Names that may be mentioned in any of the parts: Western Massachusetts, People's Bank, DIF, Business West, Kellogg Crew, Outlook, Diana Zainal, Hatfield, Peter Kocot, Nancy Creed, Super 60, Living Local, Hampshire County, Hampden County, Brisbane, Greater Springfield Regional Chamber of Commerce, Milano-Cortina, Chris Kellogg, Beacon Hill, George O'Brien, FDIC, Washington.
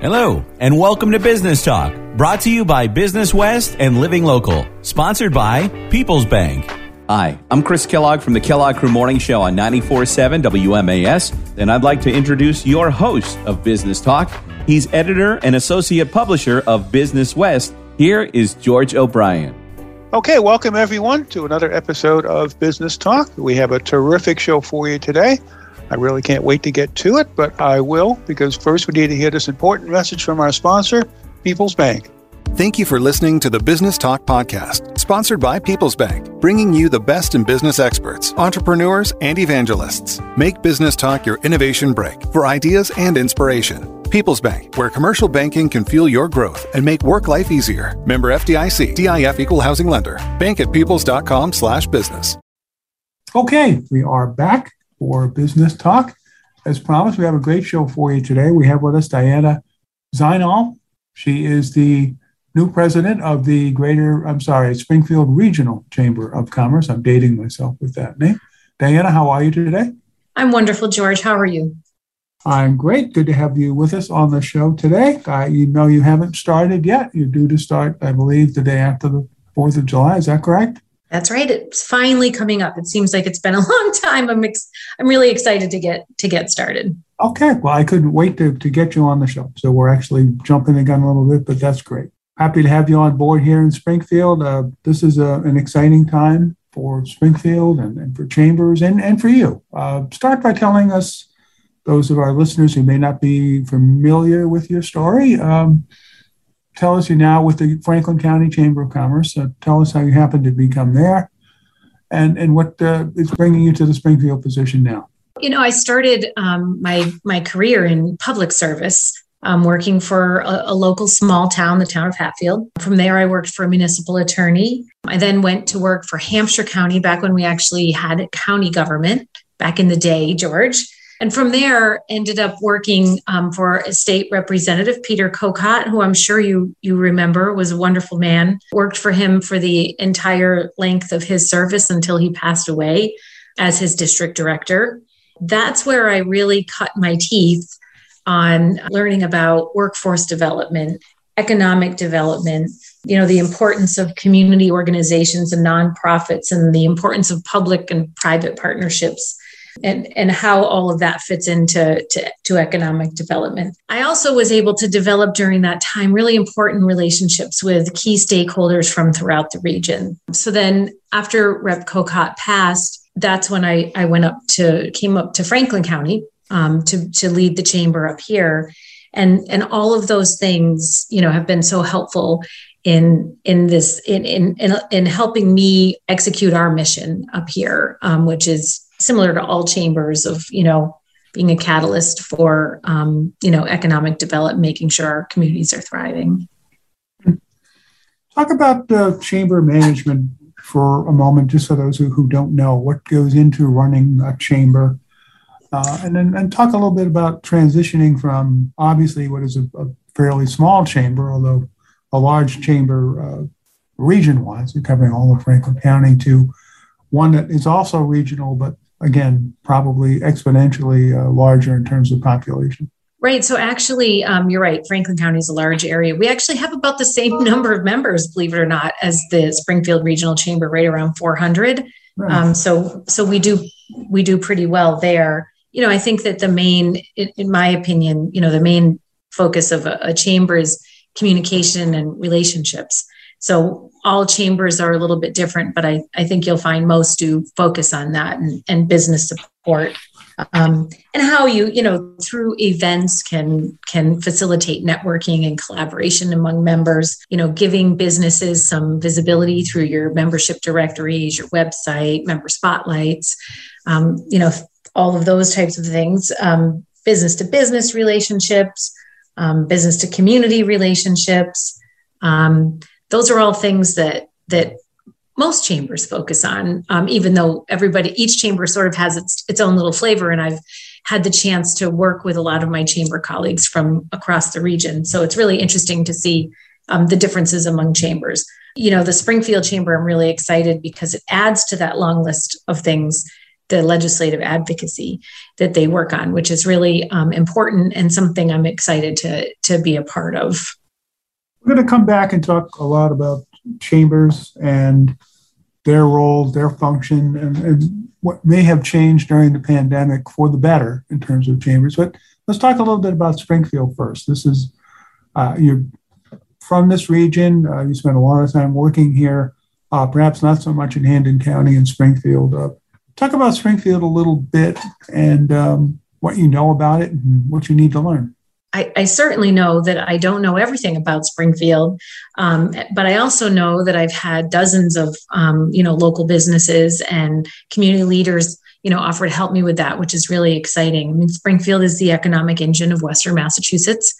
Hello, and welcome to Business Talk, brought to you by Business West and Living Local, sponsored by People's Bank. Hi, I'm Chris Kellogg from the Kellogg Crew Morning Show on 94.7 WMAS, and I'd like to introduce your host of Business Talk. He's editor and associate publisher of Business West. Here is George O'Brien. Okay, welcome everyone to another episode of Business Talk. We have a terrific show for you today. I really can't wait to get to it, but I will, because first we need to hear this important message from our sponsor, People's Bank. Thank you for listening to the Business Talk podcast, sponsored by People's Bank, bringing you the best in business experts, entrepreneurs, and evangelists. Make Business Talk your innovation break for ideas and inspiration. People's Bank, where commercial banking can fuel your growth and make work life easier. Member FDIC, DIF Equal Housing Lender. Bankatpeoples.com/business. Okay, we are back for Business Talk. As promised, we have a great show for you today. We have with us Diana Zainal. She is the new president of the Springfield Regional Chamber of Commerce. I'm dating myself with that name. Diana, how are you today? I'm wonderful, George. How are you? I'm great. Good to have you with us on the show today. You know you haven't started yet. You're due to start, I believe, the day after the 4th of July. Is that correct? That's right. It's finally coming up. It seems like it's been a long time. I'm really excited to get started. Okay. Well, I couldn't wait to get you on the show. So we're actually jumping the gun a little bit, but that's great. Happy to have you on board here in Springfield. This is an exciting time for Springfield and for Chambers and for you. Start by telling us, those of our listeners who may not be familiar with your story, tell us, you're now with the Franklin County Chamber of Commerce. Tell us how you happened to become there and what is bringing you to the Springfield position now. You know, I started my career in public service, working for a local small town, the town of Hatfield. From there, I worked for a municipal attorney. I then went to work for Hampshire County back when we actually had county government back in the day, George. And from there, ended up working for State Representative Peter Kocot, who I'm sure you remember, was a wonderful man. Worked for him for the entire length of his service until he passed away as his district director. That's where I really cut my teeth on learning about workforce development, economic development, you know, the importance of community organizations and nonprofits, and the importance of public and private partnerships, and how all of that fits into economic development. I also was able to develop during that time really important relationships with key stakeholders from throughout the region. So then after Rep. Kocot passed, that's when I came up to Franklin County to lead the chamber up here. And all of those things, you know, have been so helpful in helping me execute our mission up here, which is similar to all chambers of, you know, being a catalyst for, you know, economic development, making sure our communities are thriving. Talk about chamber management for a moment, just for those who don't know what goes into running a chamber. And talk a little bit about transitioning from, obviously, what is a fairly small chamber, although a large chamber region-wise, you're covering all of Franklin County, to one that is also regional, but again, probably exponentially larger in terms of population. Right. So actually, you're right. Franklin County is a large area. We actually have about the same number of members, believe it or not, as the Springfield Regional Chamber, right around 400. Right. So we do pretty well there. You know, I think that in my opinion, you know, the main focus of a chamber is communication and relationships. So all chambers are a little bit different, but I think you'll find most do focus on that and business support, and how you through events can facilitate networking and collaboration among members, you know, giving businesses some visibility through your membership directories, your website, member spotlights, you know, all of those types of things, business to business relationships, business to community relationships, those are all things that most chambers focus on, even though each chamber sort of has its own little flavor. And I've had the chance to work with a lot of my chamber colleagues from across the region. So it's really interesting to see the differences among chambers. You know, the Springfield Chamber, I'm really excited because it adds to that long list of things the legislative advocacy that they work on, which is really important and something I'm excited to be a part of. We're going to come back and talk a lot about chambers and their role, their function, and what may have changed during the pandemic for the better in terms of chambers. But let's talk a little bit about Springfield first. This is, you're from this region, you spent a lot of time working here, perhaps not so much in Hampden County and Springfield. Talk about Springfield a little bit and what you know about it and what you need to learn. I certainly know that I don't know everything about Springfield, but I also know that I've had dozens of, local businesses and community leaders, offer to help me with that, which is really exciting. I mean, Springfield is the economic engine of Western Massachusetts,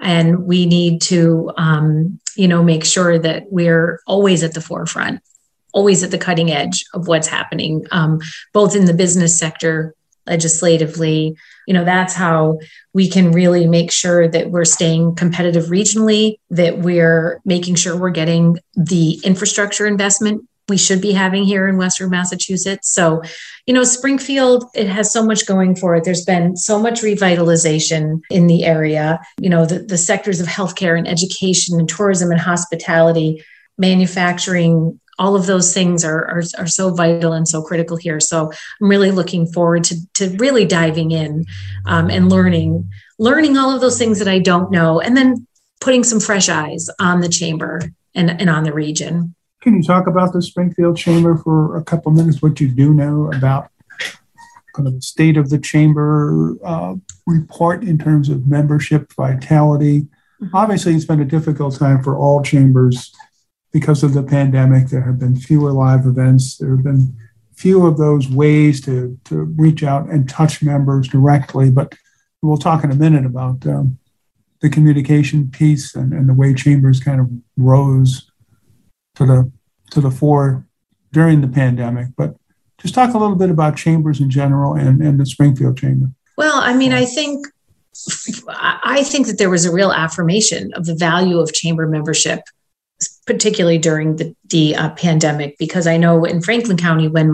and we need to, make sure that we're always at the forefront, always at the cutting edge of what's happening, both in the business sector, legislatively. That's how we can really make sure that we're staying competitive regionally, that we're making sure we're getting the infrastructure investment we should be having here in Western Massachusetts. So, Springfield, it has so much going for it. There's been so much revitalization in the area. The sectors of healthcare and education and tourism and hospitality, manufacturing, all of those things are so vital and so critical here. So I'm really looking forward to really diving in and learning all of those things that I don't know, and then putting some fresh eyes on the chamber and on the region. Can you talk about the Springfield Chamber for a couple minutes, what you do know about kind of the state of the chamber report in terms of membership, vitality? Obviously, it's been a difficult time for all chambers. Because of the pandemic, there have been fewer live events. There have been few of those ways to reach out and touch members directly. But we'll talk in a minute about the communication piece and the way chambers kind of rose to the fore during the pandemic. But just talk a little bit about chambers in general and the Springfield Chamber. Well, I mean, I think that there was a real affirmation of the value of chamber membership, particularly during the pandemic, because I know in Franklin County, when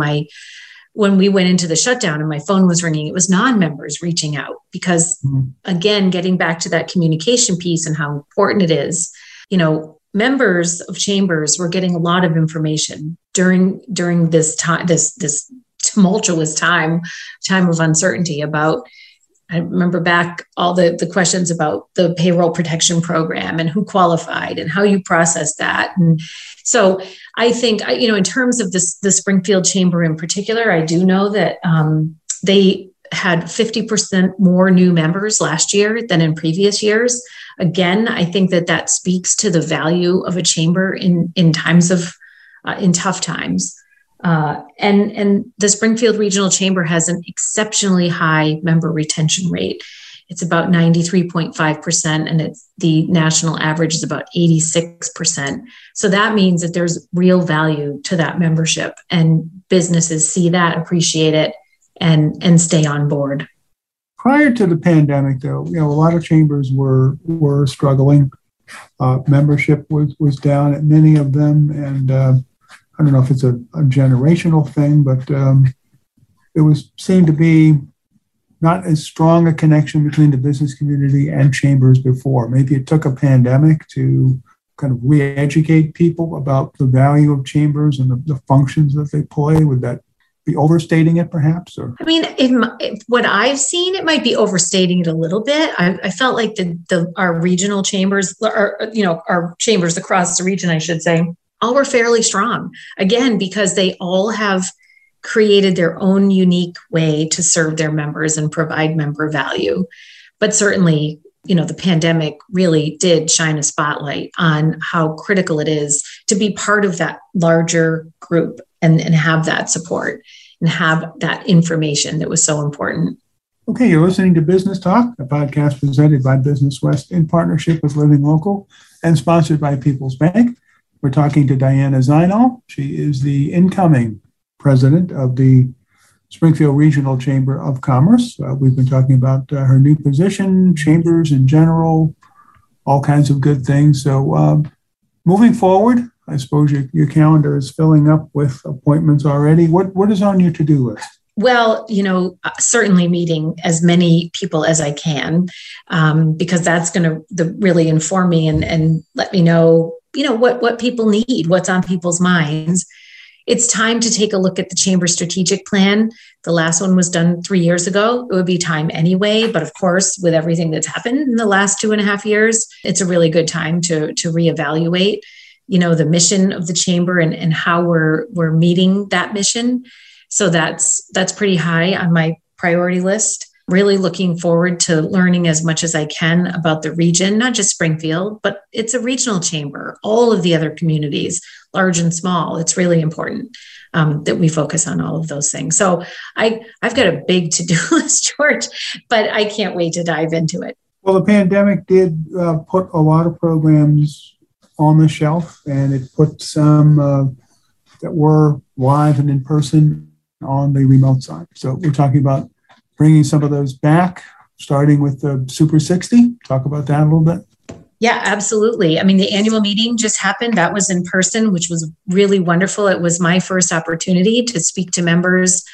we went into the shutdown and my phone was ringing, it was non-members reaching out because, again, getting back to that communication piece and how important it is, members of chambers were getting a lot of information during this time, this tumultuous time of uncertainty about. I remember back all the questions about the payroll protection program and who qualified and how you process that. And so I think, in terms of the Springfield Chamber in particular, I do know that they had 50% more new members last year than in previous years. Again, I think that speaks to the value of a chamber in tough times. And the Springfield Regional Chamber has an exceptionally high member retention rate. It's about 93.5%, and it's the national average is about 86%. So that means that there's real value to that membership, and businesses see that, appreciate it, and stay on board. Prior to the pandemic, though, a lot of chambers were struggling. Membership was down at many of them, and I don't know if it's a generational thing, but it seemed to be not as strong a connection between the business community and chambers before. Maybe it took a pandemic to kind of re-educate people about the value of chambers and the functions that they play. Would that be overstating it, perhaps? Or? I mean, what I've seen, it might be overstating it a little bit. I felt like our regional chambers, our chambers across the region, I should say, all were fairly strong, again, because they all have created their own unique way to serve their members and provide member value. But certainly, the pandemic really did shine a spotlight on how critical it is to be part of that larger group and have that support and have that information that was so important. Okay, you're listening to Business Talk, a podcast presented by Business West in partnership with Living Local and sponsored by People's Bank. We're talking to Diana Zainal. She is the incoming president of the Springfield Regional Chamber of Commerce. We've been talking about her new position, chambers in general, all kinds of good things. So moving forward, I suppose your calendar is filling up with appointments already. What is on your to-do list? Well, you know, certainly meeting as many people as I can, because that's going to really inform me and let me know, you know, what people need, what's on people's minds. It's time to take a look at the Chamber Strategic Plan. The last one was done 3 years ago. It would be time anyway, but of course, with everything that's happened in the last 2.5 years, it's a really good time to reevaluate, you know, the mission of the Chamber and how we're meeting that mission. So that's pretty high on my priority list. Really looking forward to learning as much as I can about the region, not just Springfield, but it's a regional chamber, all of the other communities, large and small. It's really important that we focus on all of those things. So I've got a big to-do list, George, but I can't wait to dive into it. Well, the pandemic did put a lot of programs on the shelf, and it put some that were live and in person on the remote side. So we're talking about bringing some of those back, starting with the Super 60. Talk about that a little bit. Yeah, absolutely. I mean, the annual meeting just happened. That was in person, which was really wonderful. It was my first opportunity to speak to members,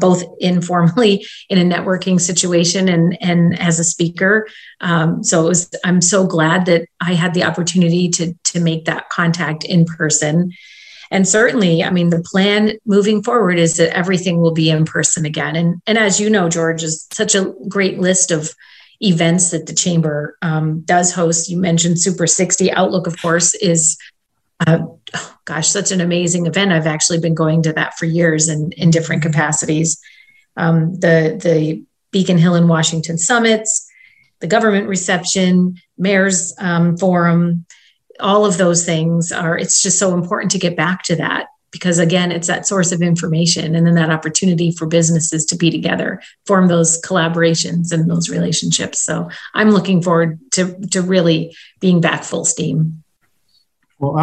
both informally in a networking situation and as a speaker. So it was, I'm so glad that I had the opportunity to make that contact in person. And certainly, I mean, the plan moving forward is that everything will be in person again. And as you know, George, is such a great list of events that the Chamber does host. You mentioned Super 60. Outlook, of course, is, such an amazing event. I've actually been going to that for years in different capacities. The Beacon Hill and Washington summits, the government reception, mayor's forum, all of those things are, it's just so important to get back to that because again, it's that source of information and then that opportunity for businesses to be together, form those collaborations and those relationships. So I'm looking forward to really being back full steam. Well,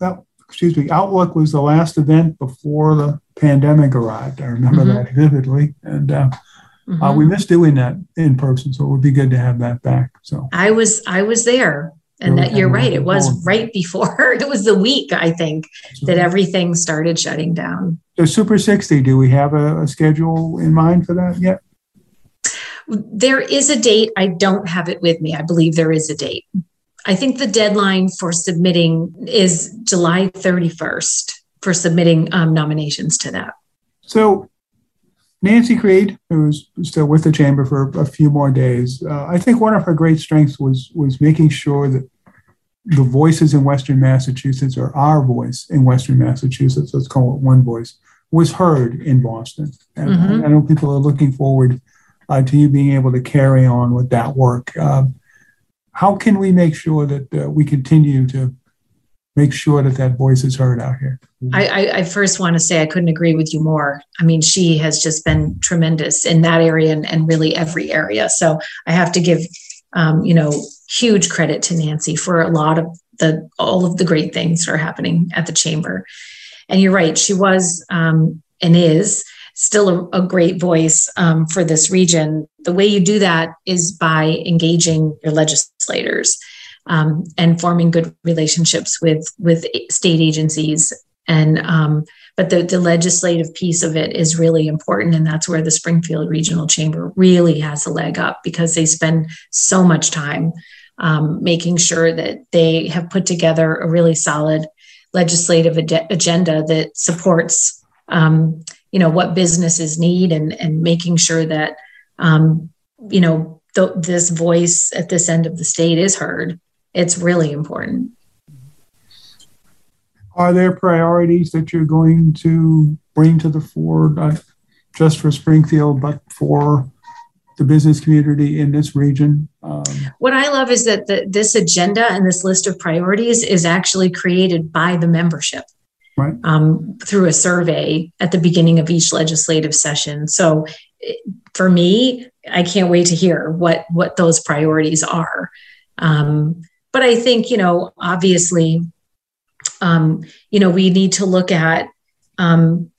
Outlook was the last event before the pandemic arrived. I remember that vividly. And, we missed doing that in person. So it would be good to have that back. So I was there. And that you're right. It was right before. It was the week, I think, that everything started shutting down. So Super 60, do we have a schedule in mind for that yet? There is a date. I don't have it with me. I believe there is a date. I think the deadline for submitting is July 31st for submitting nominations to that. So Nancy Creed, who's still with the Chamber for a few more days, I think one of her great strengths was making sure that the voices in Western Massachusetts, or our voice in Western Massachusetts, let's call it one voice, was heard in Boston. And I know people are looking forward to you being able to carry on with that work. How can we make sure that we continue to make sure that voice is heard out here? I first want to say I couldn't agree with you more. I mean, she has just been tremendous in that area and really every area. So I have to give, huge credit to Nancy for a lot of all of the great things that are happening at the Chamber. And you're right, she was and is still a great voice for this region. The way you do that is by engaging your legislators and forming good relationships with state agencies. And but the legislative piece of it is really important. And that's where the Springfield Regional Chamber really has a leg up because they spend so much time making sure that they have put together a really solid legislative agenda that supports, what businesses need and making sure that, this voice at this end of the state is heard. It's really important. Are there priorities that you're going to bring to the fore, not just for Springfield, but for the business community in this region? What I love is that this agenda and this list of priorities is actually created by the membership. Right. Through a survey at the beginning of each legislative session. So for me, I can't wait to hear what those priorities are. But I think, obviously, we need to look at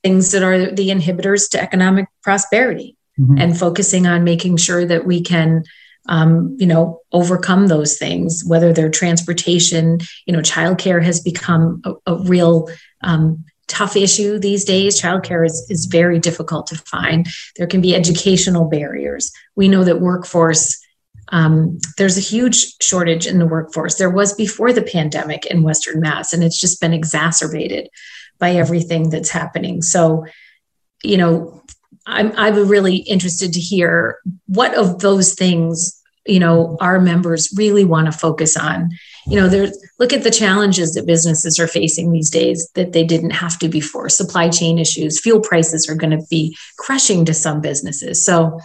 things that are the inhibitors to economic prosperity and focusing on making sure that we can overcome those things, whether they're transportation, childcare has become a real tough issue these days. Childcare is very difficult to find. There can be educational barriers. We know that workforce, there's a huge shortage in the workforce. There was before the pandemic in Western Mass, and it's just been exacerbated by everything that's happening. So, you know, I'm really interested to hear what of those things, you know, our members really want to focus on. You know, look at the challenges that businesses are facing these days that they didn't have to before. Supply chain issues, fuel prices are going to be crushing to some businesses. So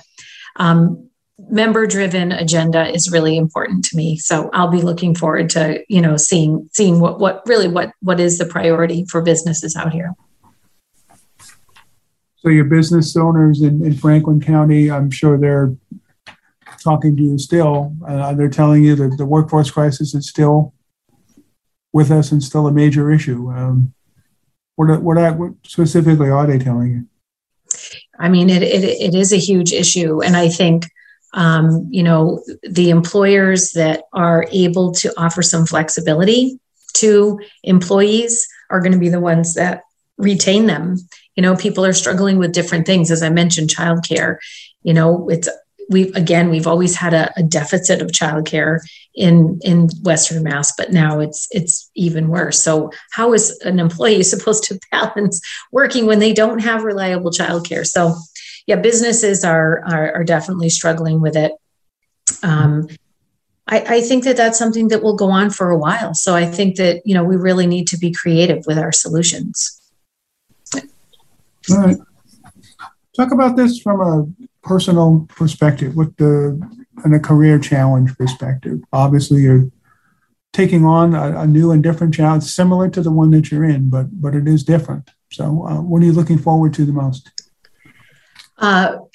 member-driven agenda is really important to me. So I'll be looking forward to, you know, seeing what is the priority for businesses out here. So your business owners in Franklin County, I'm sure they're talking to you still. They're telling you that the workforce crisis is still with us and still a major issue. What specifically are they telling you? I mean, it is a huge issue. And I think, you know, the employers that are able to offer some flexibility to employees are going to be the ones that retain them. You know, people are struggling with different things. As I mentioned, childcare, you know, we've always had a deficit of childcare in Western Mass, but now it's even worse. So how is an employee supposed to balance working when they don't have reliable childcare? So yeah, businesses are definitely struggling with it. I think that that's something that will go on for a while. So I think that, you know, we really need to be creative with our solutions. All right. Talk about this from a personal perspective, and a career challenge perspective. Obviously, you're taking on a new and different challenge, similar to the one that you're in, but it is different. So what are you looking forward to the most?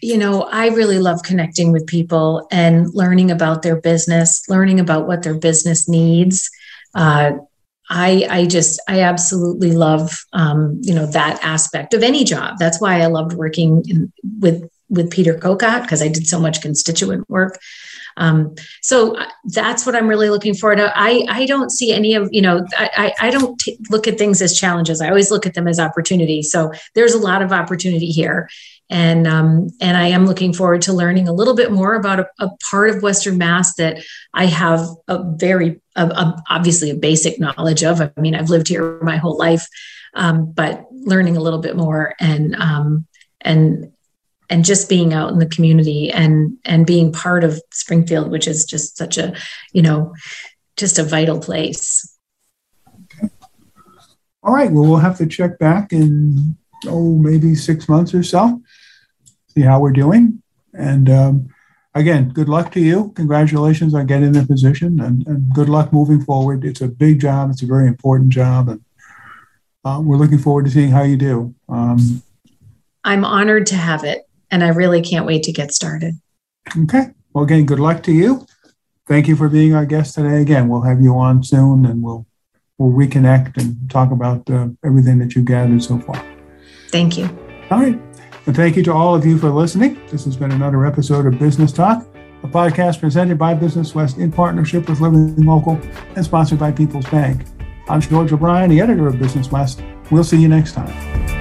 You know, I really love connecting with people and learning about their business, learning about what their business needs. I absolutely love, you know, that aspect of any job. That's why I loved working with Peter Kocot, because I did so much constituent work. So that's what I'm really looking forward to. I don't see any of, you know, I don't look at things as challenges. I always look at them as opportunities. So there's a lot of opportunity here. And I am looking forward to learning a little bit more about a part of Western Mass that I have a very, obviously a basic knowledge of. I mean, I've lived here my whole life, but learning a little bit more and just being out in the community and being part of Springfield, which is just such a, you know, just a vital place. Okay. All right. Well, we'll have to check back in, maybe 6 months or so, see how we're doing. And again, good luck to you. Congratulations on getting the position, and good luck moving forward. It's a big job. It's a very important job. And we're looking forward to seeing how you do. I'm honored to have it, and I really can't wait to get started. Okay. Well, again, good luck to you. Thank you for being our guest today. Again, we'll have you on soon, and we'll reconnect and talk about everything that you've gathered so far. Thank you. All right. And thank you to all of you for listening. This has been another episode of Business Talk, a podcast presented by Business West in partnership with Living Local and sponsored by People's Bank. I'm George O'Brien, the editor of Business West. We'll see you next time.